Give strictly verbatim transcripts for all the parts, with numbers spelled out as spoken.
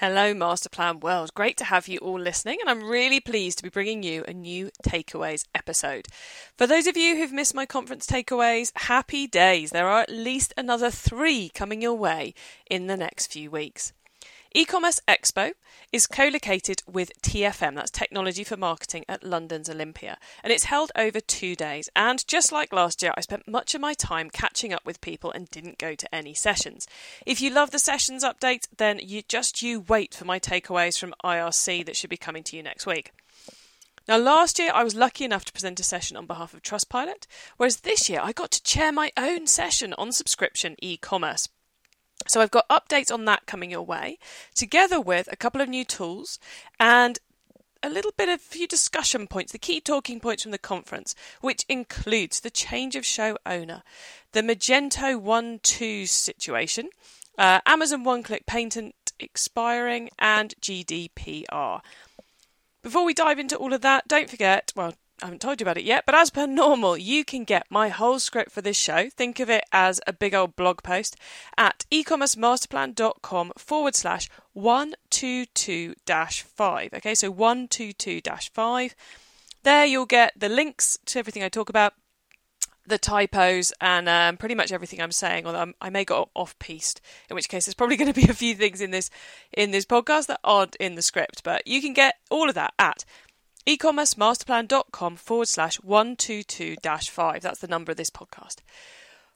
Hello, Masterplan World. Great to have you all listening, and I'm really pleased to be bringing you a new Takeaways episode. For those of you who've missed my conference takeaways, happy days. There are at least another three coming your way in the next few weeks. Ecommerce Expo is co-located with T F M, that's Technology for Marketing at London's Olympia, and it's held over two days. And just like last year, I spent much of my time catching up with people and didn't go to any sessions. If you love the sessions update, then you just you wait for my takeaways from I R C that should be coming to you next week. Now, last year, I was lucky enough to present a session on behalf of Trustpilot, whereas this year, I got to chair my own session on subscription e-commerce. So I've got updates on that coming your way, together with a couple of new tools and a little bit of a few discussion points, the key talking points from the conference, which includes the change of show owner, the Magento one two situation, uh, Amazon one-click patent expiring, and G D P R. Before we dive into all of that, don't forget, well, I haven't told you about it yet, but as per normal, you can get my whole script for this show. Think of it as a big old blog post at ecommercemasterplan.com forward slash 122-5. Okay, so one two two dash five. There you'll get the links to everything I talk about, the typos, and um, pretty much everything I'm saying, although I'm, I may go off-piste, in which case there's probably going to be a few things in this, in this podcast that aren't in the script, but you can get all of that at ecommercemasterplan.com forward slash 122-5. That's the number of this podcast.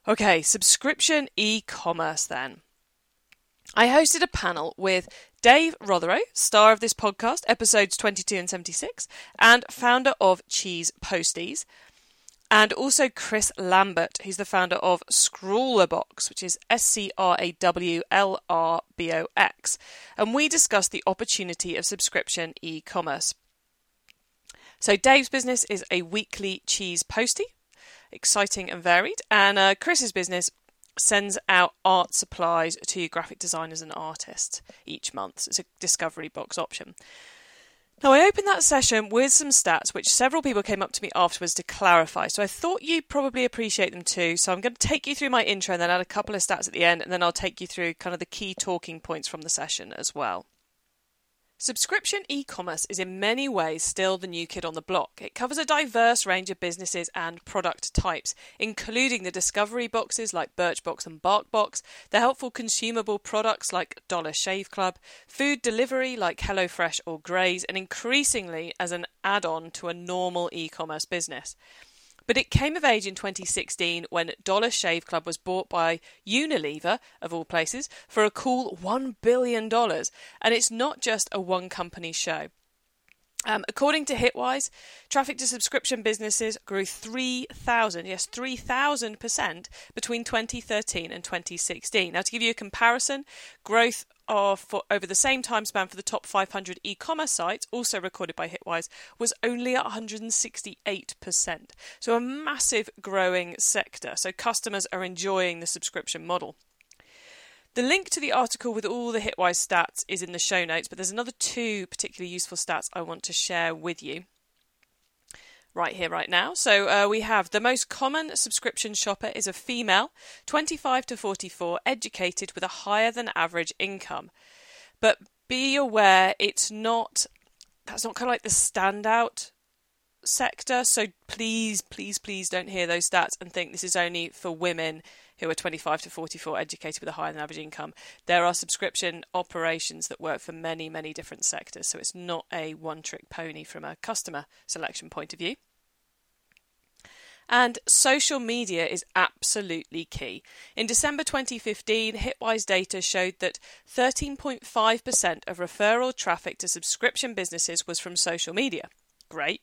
Okay, subscription e-commerce then. I hosted a panel with Dave Rotherow, star of this podcast, episodes twenty-two and seventy-six, and founder of Cheese Posties, and also Chris Lambert, who's the founder of Scrawlrbox, which is S C R A W L R B O X. And we discussed the opportunity of subscription e-commerce. So Dave's business is a weekly cheese postie, exciting and varied, and uh, Chris's business sends out art supplies to graphic designers and artists each month. So it's a discovery box option. Now, I opened that session with some stats, which several people came up to me afterwards to clarify. So I thought you'd probably appreciate them too. So I'm going to take you through my intro and then add a couple of stats at the end, and then I'll take you through kind of the key talking points from the session as well. Subscription e-commerce is in many ways still the new kid on the block. It covers a diverse range of businesses and product types, including the discovery boxes like Birchbox and Barkbox, the helpful consumable products like Dollar Shave Club, food delivery like HelloFresh or Graze, and increasingly as an add-on to a normal e-commerce business. But it came of age in twenty sixteen when Dollar Shave Club was bought by Unilever, of all places, for a cool one billion dollars. And it's not just a one-company show. Um, according to Hitwise, traffic to subscription businesses grew three thousand, yes, three thousand percent between twenty thirteen and twenty sixteen. Now, to give you a comparison, growth of for over the same time span for the top five hundred e-commerce sites, also recorded by Hitwise, was only at one hundred sixty-eight percent. So a massive growing sector. So customers are enjoying the subscription model. The link to the article with all the Hitwise stats is in the show notes, but there's another two particularly useful stats I want to share with you right here, right now. So uh, we have the most common subscription shopper is a female, twenty-five to forty-four, educated with a higher than average income. But be aware, it's not, that's not kind of like the standout sector. So please, please, please don't hear those stats and think this is only for women who are twenty-five to forty-four, educated with a higher than average income. There are subscription operations that work for many, many different sectors. So it's not a one-trick pony from a customer selection point of view. And social media is absolutely key. In December twenty fifteen, Hitwise data showed that thirteen point five percent of referral traffic to subscription businesses was from social media. Great.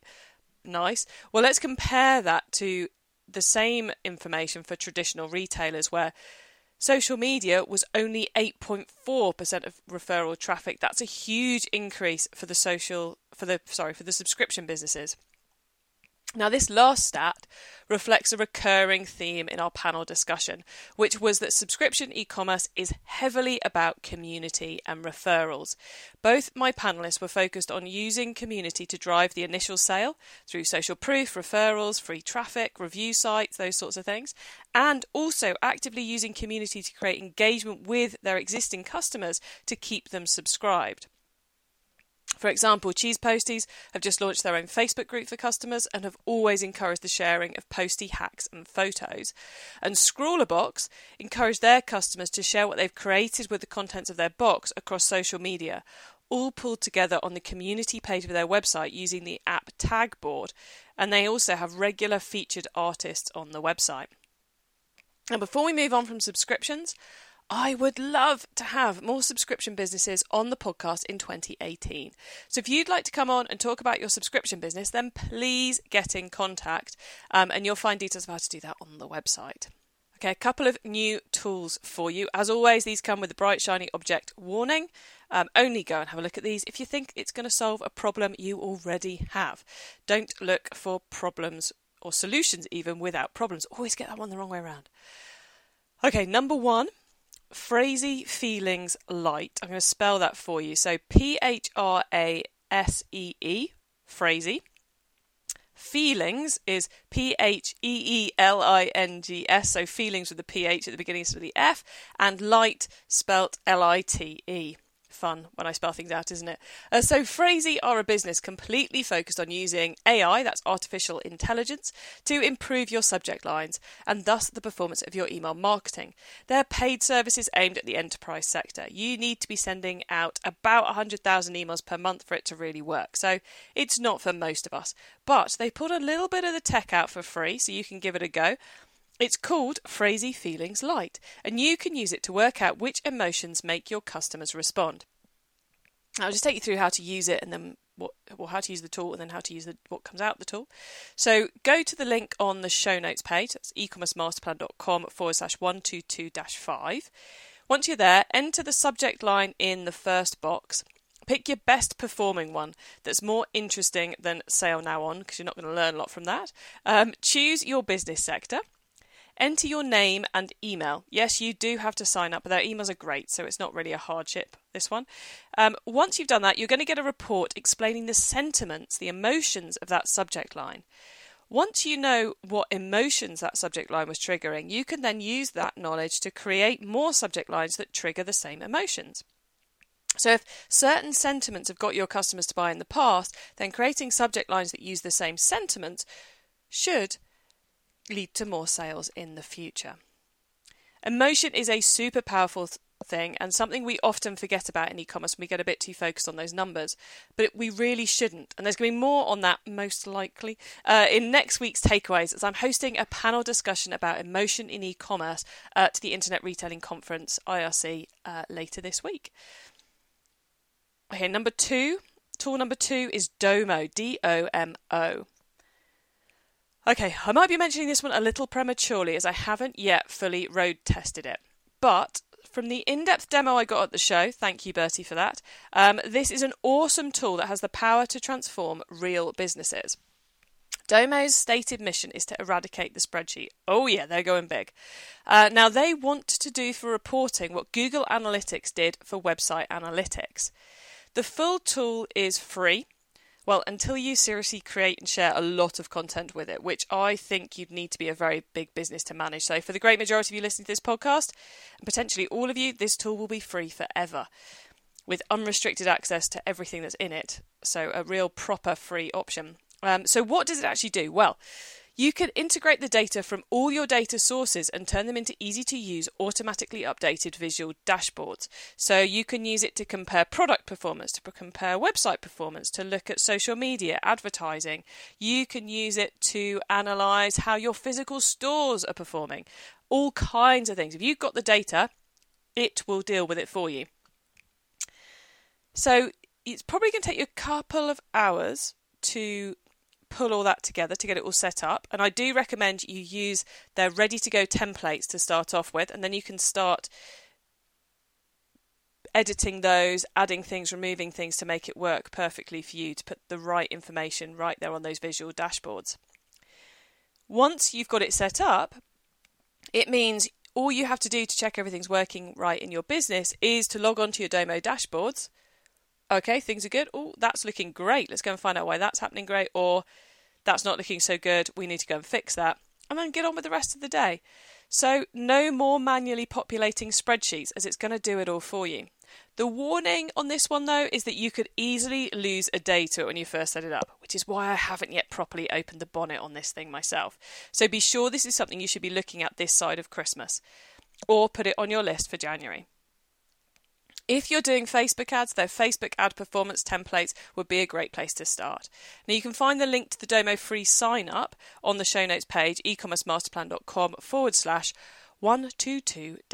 Nice. Well, let's compare that to the same information for traditional retailers, where social media was only eight point four percent of referral traffic. That's a huge increase for the social for the sorry for the subscription businesses. Now, this last stat reflects a recurring theme in our panel discussion, which was that subscription e-commerce is heavily about community and referrals. Both my panelists were focused on using community to drive the initial sale through social proof, referrals, free traffic, review sites, those sorts of things, and also actively using community to create engagement with their existing customers to keep them subscribed. For example, Cheese Posties have just launched their own Facebook group for customers and have always encouraged the sharing of postie hacks and photos. And Scrawlrbox encouraged their customers to share what they've created with the contents of their box across social media, all pulled together on the community page of their website using the app tag board. And they also have regular featured artists on the website. And before we move on from subscriptions, I would love to have more subscription businesses on the podcast in twenty eighteen. So if you'd like to come on and talk about your subscription business, then please get in contact, um, and you'll find details of how to do that on the website. Okay, a couple of new tools for you. As always, these come with a bright, shiny object warning. Um, only go and have a look at these if you think it's going to solve a problem you already have. Don't look for problems or solutions even without problems. Always get that one the wrong way around. Okay, number one. Phrasee Pheelings Lite. I'm going to spell that for you. So P H R A S E E, Phrasee. Pheelings is P H E E L I N G S, so Pheelings with the P H at the beginning instead of the F, and Lite spelt L I T E. Fun when I spell things out, isn't it? Uh, so Phrasee are a business completely focused on using A I, that's artificial intelligence, to improve your subject lines and thus the performance of your email marketing. Their paid service is aimed at the enterprise sector. You need to be sending out about one hundred thousand emails per month for it to really work. So it's not for most of us, but they put a little bit of the tech out for free so you can give it a go. It's called Phrasee Pheelings Lite, and you can use it to work out which emotions make your customers respond. I'll just take you through how to use it and then what, well, how to use the tool and then how to use the, what comes out the tool. So go to the link on the show notes page. That's ecommercemasterplan.com forward slash 122-5. Once you're there, enter the subject line in the first box. Pick your best performing one that's more interesting than Sale Now On, because you're not going to learn a lot from that. Um, choose your business sector. Enter your name and email. Yes, you do have to sign up, but their emails are great, so it's not really a hardship, this one. Um, once you've done that, you're going to get a report explaining the sentiments, the emotions of that subject line. Once you know what emotions that subject line was triggering, you can then use that knowledge to create more subject lines that trigger the same emotions. So if certain sentiments have got your customers to buy in the past, then creating subject lines that use the same sentiments should lead to more sales in the future. Emotion is a super powerful th- thing and something we often forget about in e-commerce when we get a bit too focused on those numbers, but we really shouldn't. And there's going to be more on that, most likely, uh, in next week's takeaways, as I'm hosting a panel discussion about emotion in e-commerce at the Internet Retailing Conference, I R C, uh, later this week. Okay, number two, tool number two is Domo, D O M O. Okay, I might be mentioning this one a little prematurely as I haven't yet fully road tested it. But from the in-depth demo I got at the show, thank you Bertie for that, um, this is an awesome tool that has the power to transform real businesses. Domo's stated mission is to eradicate the spreadsheet. Oh yeah, they're going big. Uh, now they want to do for reporting what Google Analytics did for website analytics. The full tool is free. Well, until you seriously create and share a lot of content with it, which I think you'd need to be a very big business to manage. So for the great majority of you listening to this podcast, and potentially all of you, this tool will be free forever with unrestricted access to everything that's in it. So a real proper free option. Um, so what does it actually do? Well, you can integrate the data from all your data sources and turn them into easy-to-use, automatically updated visual dashboards. So you can use it to compare product performance, to compare website performance, to look at social media, advertising. You can use it to analyse how your physical stores are performing, all kinds of things. If you've got the data, it will deal with it for you. So it's probably going to take you a couple of hours to pull all that together to get it all set up, and I do recommend you use their ready to go templates to start off with, and then you can start editing those, adding things, removing things to make it work perfectly for you to put the right information right there on those visual dashboards. Once you've got it set up, it means all you have to do to check everything's working right in your business is to log on to your Domo dashboards. Okay, things are good. Oh, that's looking great. Let's go and find out why that's happening great. Or that's not looking so good. We need to go and fix that. And then get on with the rest of the day. So no more manually populating spreadsheets, as it's going to do it all for you. The warning on this one, though, is that you could easily lose a day to it when you first set it up, which is why I haven't yet properly opened the bonnet on this thing myself. So be sure this is something you should be looking at this side of Christmas, or put it on your list for January. If you're doing Facebook ads, their Facebook ad performance templates would be a great place to start. Now, you can find the link to the Domo free sign-up on the show notes page, ecommercemasterplan.com forward slash 122-5.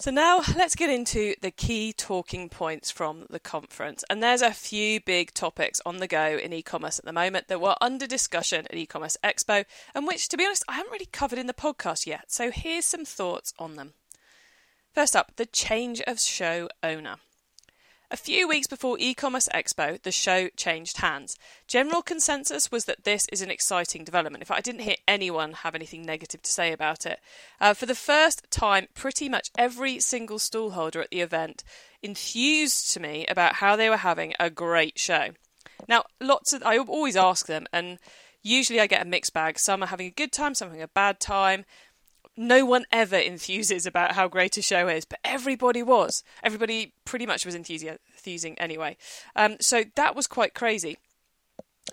So now let's get into the key talking points from the conference. And there's a few big topics on the go in e-commerce at the moment that were under discussion at Ecommerce Expo, and which, to be honest, I haven't really covered in the podcast yet. So here's some thoughts on them. First up, the change of show owner. A few weeks before Ecommerce Expo, the show changed hands. General consensus was that this is an exciting development. In fact, I didn't hear anyone have anything negative to say about it. Uh, for the first time, pretty much every single stallholder at the event enthused to me about how they were having a great show. Now, lots of I always ask them, and usually I get a mixed bag. Some are having a good time, some are having a bad time. No one ever enthuses about how great a show is, but everybody was. Everybody pretty much was enthusi- enthusing anyway. Um, so that was quite crazy.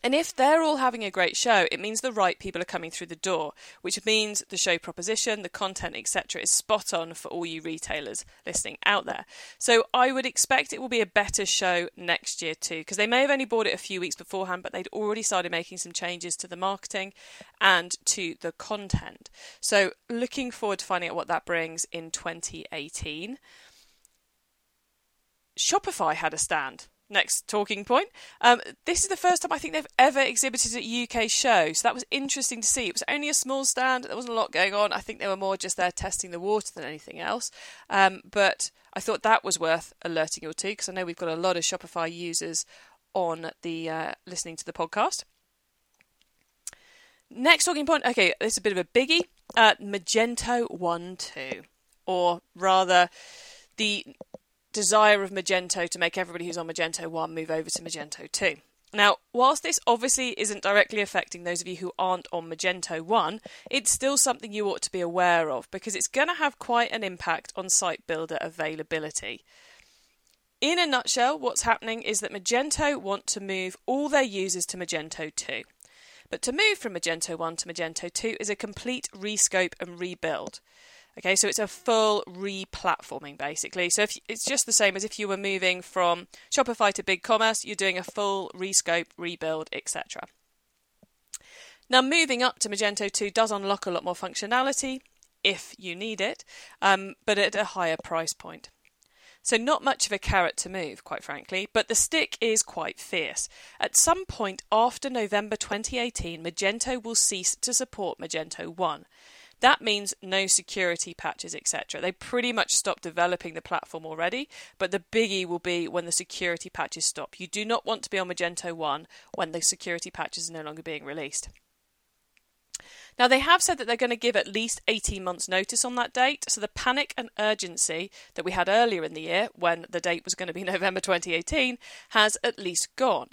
And if they're all having a great show, it means the right people are coming through the door, which means the show proposition, the content, et cetera is spot on for all you retailers listening out there. So I would expect it will be a better show next year too, because they may have only bought it a few weeks beforehand, but they'd already started making some changes to the marketing and to the content. So looking forward to finding out what that brings in twenty eighteen. Shopify had a stand. Next talking point. Um, this is the first time I think they've ever exhibited at a U K show. So that was interesting to see. It was only a small stand. There wasn't a lot going on. I think they were more just there testing the water than anything else. Um, but I thought that was worth alerting you to, because I know we've got a lot of Shopify users on the uh, listening to the podcast. Next talking point. Okay, this is a bit of a biggie. Uh, Magento one point two, or rather the desire of Magento to make everybody who's on Magento one move over to Magento two. Now, whilst this obviously isn't directly affecting those of you who aren't on Magento one, it's still something you ought to be aware of, because it's going to have quite an impact on site builder availability. In a nutshell, what's happening is that Magento want to move all their users to Magento two. But to move from Magento one to Magento two is a complete rescope and rebuild. Okay, so it's a full re-platforming, basically. So if, it's just the same as if you were moving from Shopify to BigCommerce, you're doing a full rescope, rebuild, et cetera. Now, moving up to Magento two does unlock a lot more functionality, if you need it, um, but at a higher price point. So not much of a carrot to move, quite frankly, but the stick is quite fierce. At some point after November twenty eighteen, Magento will cease to support Magento one. That means no security patches, et cetera. They pretty much stopped developing the platform already, but the biggie will be when the security patches stop. You do not want to be on Magento one when the security patches are no longer being released. Now, they have said that they're going to give at least eighteen months notice on that date. So the panic and urgency that we had earlier in the year, when the date was going to be November twenty eighteen, has at least gone.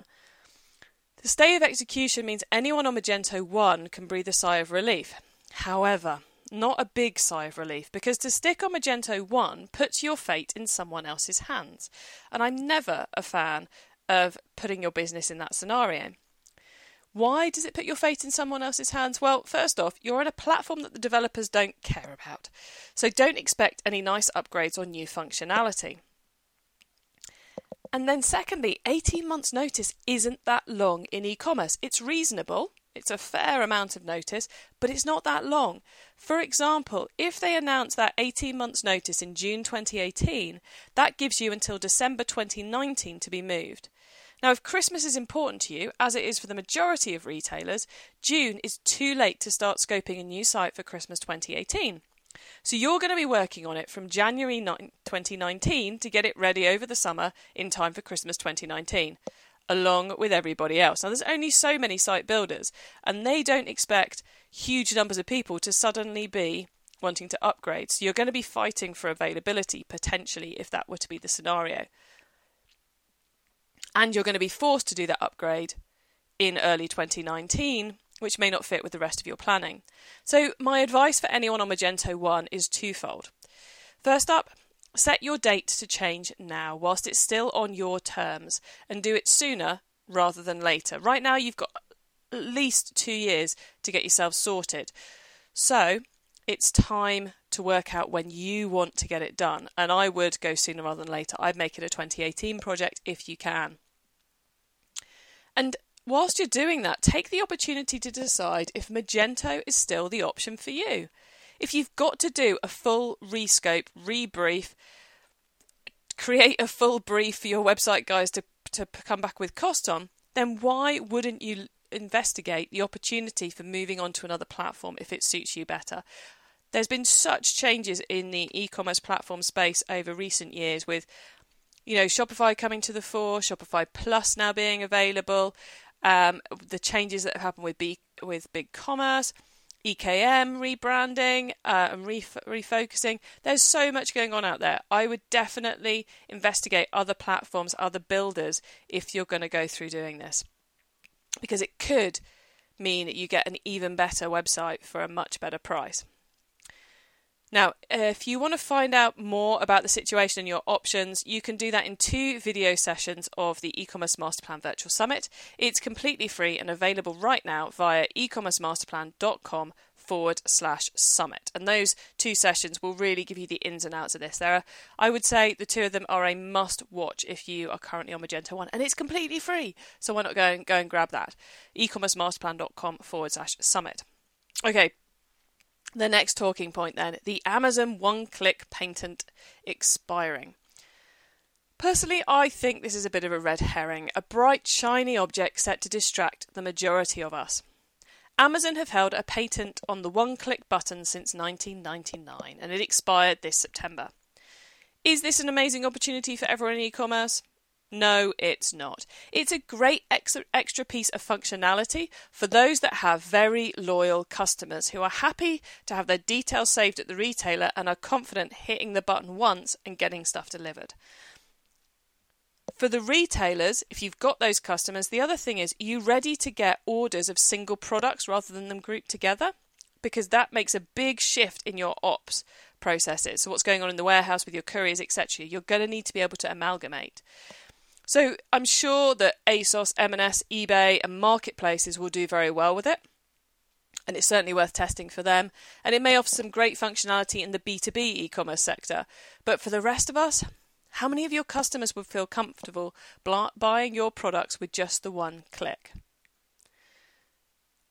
The stay of execution means anyone on Magento one can breathe a sigh of relief. However, not a big sigh of relief, because to stick on Magento one puts your fate in someone else's hands. And I'm never a fan of putting your business in that scenario. Why does it put your fate in someone else's hands? Well, first off, you're on a platform that the developers don't care about. So don't expect any nice upgrades or new functionality. And then secondly, eighteen months notice isn't that long in e-commerce. It's reasonable. It's a fair amount of notice, but it's not that long. For example, if they announce that eighteen months notice in June twenty eighteen, that gives you until December twenty nineteen to be moved. Now, if Christmas is important to you, as it is for the majority of retailers, June is too late to start scoping a new site for Christmas twenty eighteen. So you're going to be working on it from January twenty nineteen to get it ready over the summer in time for Christmas twenty nineteen. along with everybody else. Now, there's only so many site builders, and they don't expect huge numbers of people to suddenly be wanting to upgrade. So you're going to be fighting for availability, potentially, if that were to be the scenario. And you're going to be forced to do that upgrade in early twenty nineteen, which may not fit with the rest of your planning. So my advice for anyone on Magento one is twofold. First up, set your date to change now whilst it's still on your terms, and do it sooner rather than later. Right now, you've got at least two years to get yourself sorted. So it's time to work out when you want to get it done. And I would go sooner rather than later. I'd make it a twenty eighteen project if you can. And whilst you're doing that, take the opportunity to decide if Magento is still the option for you. If you've got to do a full rescope, rebrief, create a full brief for your website guys to, to come back with cost on, then why wouldn't you investigate the opportunity for moving on to another platform if it suits you better? There's been such changes in the e-commerce platform space over recent years with, you know, Shopify coming to the fore, Shopify Plus now being available, um, the changes that have happened with, B- with BigCommerce, E K M rebranding uh, and ref- refocusing. There's so much going on out there. I would definitely investigate other platforms, other builders, if you're going to go through doing this, because it could mean that you get an even better website for a much better price. Now, if you want to find out more about the situation and your options, you can do that in two video sessions of the E-commerce Masterplan Virtual Summit. It's completely free and available right now via ecommercemasterplan.com forward slash summit. And those two sessions will really give you the ins and outs of this. There are, I would say the two of them are a must watch if you are currently on Magento one, and it's completely free. So why not go and, go and grab that? ecommercemasterplan.com forward slash summit. Okay. The next talking point then, the Amazon one-click patent expiring. Personally, I think this is a bit of a red herring, a bright, shiny object set to distract the majority of us. Amazon have held a patent on the one-click button since nineteen ninety-nine, and it expired this September. Is this an amazing opportunity for everyone in e-commerce? No, it's not. It's a great extra piece of functionality for those that have very loyal customers who are happy to have their details saved at the retailer and are confident hitting the button once and getting stuff delivered. For the retailers, if you've got those customers, the other thing is, are you ready to get orders of single products rather than them grouped together? Because that makes a big shift in your ops processes. So what's going on in the warehouse with your couriers, et cetera. You're going to need to be able to amalgamate. So I'm sure that ASOS, M and S, eBay and marketplaces will do very well with it. And it's certainly worth testing for them. And it may offer some great functionality in the B two B e-commerce sector. But for the rest of us, how many of your customers would feel comfortable buying your products with just the one click?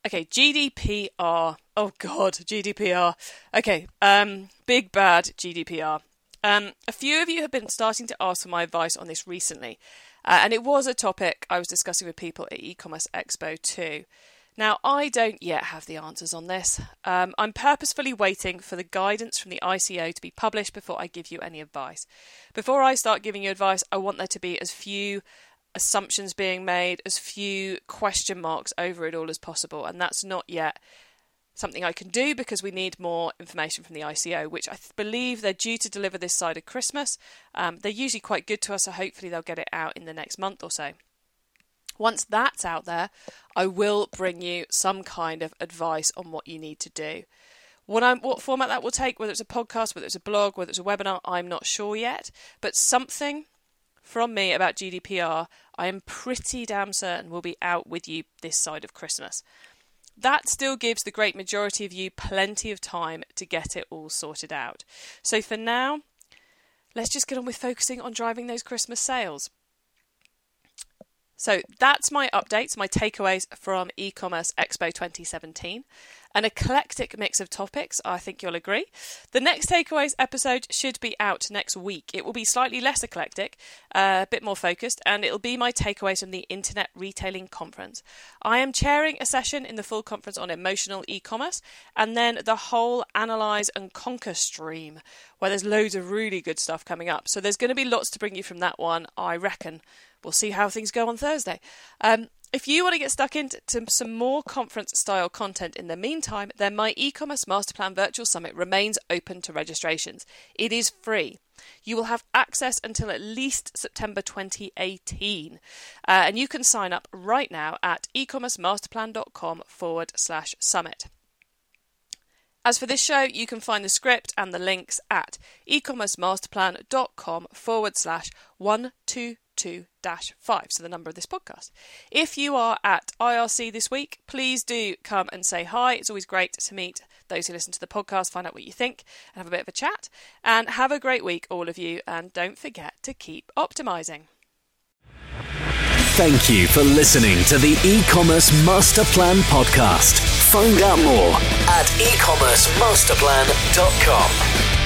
Okay, G D P R. Oh God, G D P R. Okay, um, big bad G D P R. Um, a few of you have been starting to ask for my advice on this recently, uh, and it was a topic I was discussing with people at E-commerce Expo too. Now, I don't yet have the answers on this. Um, I'm purposefully waiting for the guidance from the I C O to be published before I give you any advice. Before I start giving you advice, I want there to be as few assumptions being made, as few question marks over it all as possible, and that's not yet something I can do because we need more information from the I C O, which I th- believe they're due to deliver this side of Christmas. Um, they're usually quite good to us, so hopefully they'll get it out in the next month or so. Once that's out there, I will bring you some kind of advice on what you need to do. What, I'm, what format that will take, whether it's a podcast, whether it's a blog, whether it's a webinar, I'm not sure yet, but something from me about G D P R, I am pretty damn certain will be out with you this side of Christmas. That still gives the great majority of you plenty of time to get it all sorted out. So for now, let's just get on with focusing on driving those Christmas sales. So that's my updates, my takeaways from E-commerce Expo twenty seventeen. An eclectic mix of topics, I think you'll agree. The next takeaways episode should be out next week. It will be slightly less eclectic, uh, a bit more focused, and it'll be my takeaways from the Internet Retailing Conference. I am chairing a session in the full conference on emotional e-commerce, and then the whole Analyze and Conquer stream, where there's loads of really good stuff coming up. So there's going to be lots to bring you from that one, I reckon, We'll see how things go on Thursday. Um, if you want to get stuck into some more conference-style content in the meantime, then my e-commerce masterplan virtual summit remains open to registrations. It is free. You will have access until at least September twenty eighteen. Uh, and you can sign up right now at ecommercemasterplan.com forward slash summit. As for this show, you can find the script and the links at ecommercemasterplan.com forward slash 122-5, so the number of this podcast. If you are at I R C this week, please do come and say hi. It's always great to meet those who listen to the podcast, find out what you think, and have a bit of a chat. And have a great week, all of you, and don't forget to keep optimizing. Thank you for listening to the E-Commerce Masterplan podcast. Find out more at ecommercemasterplan dot com.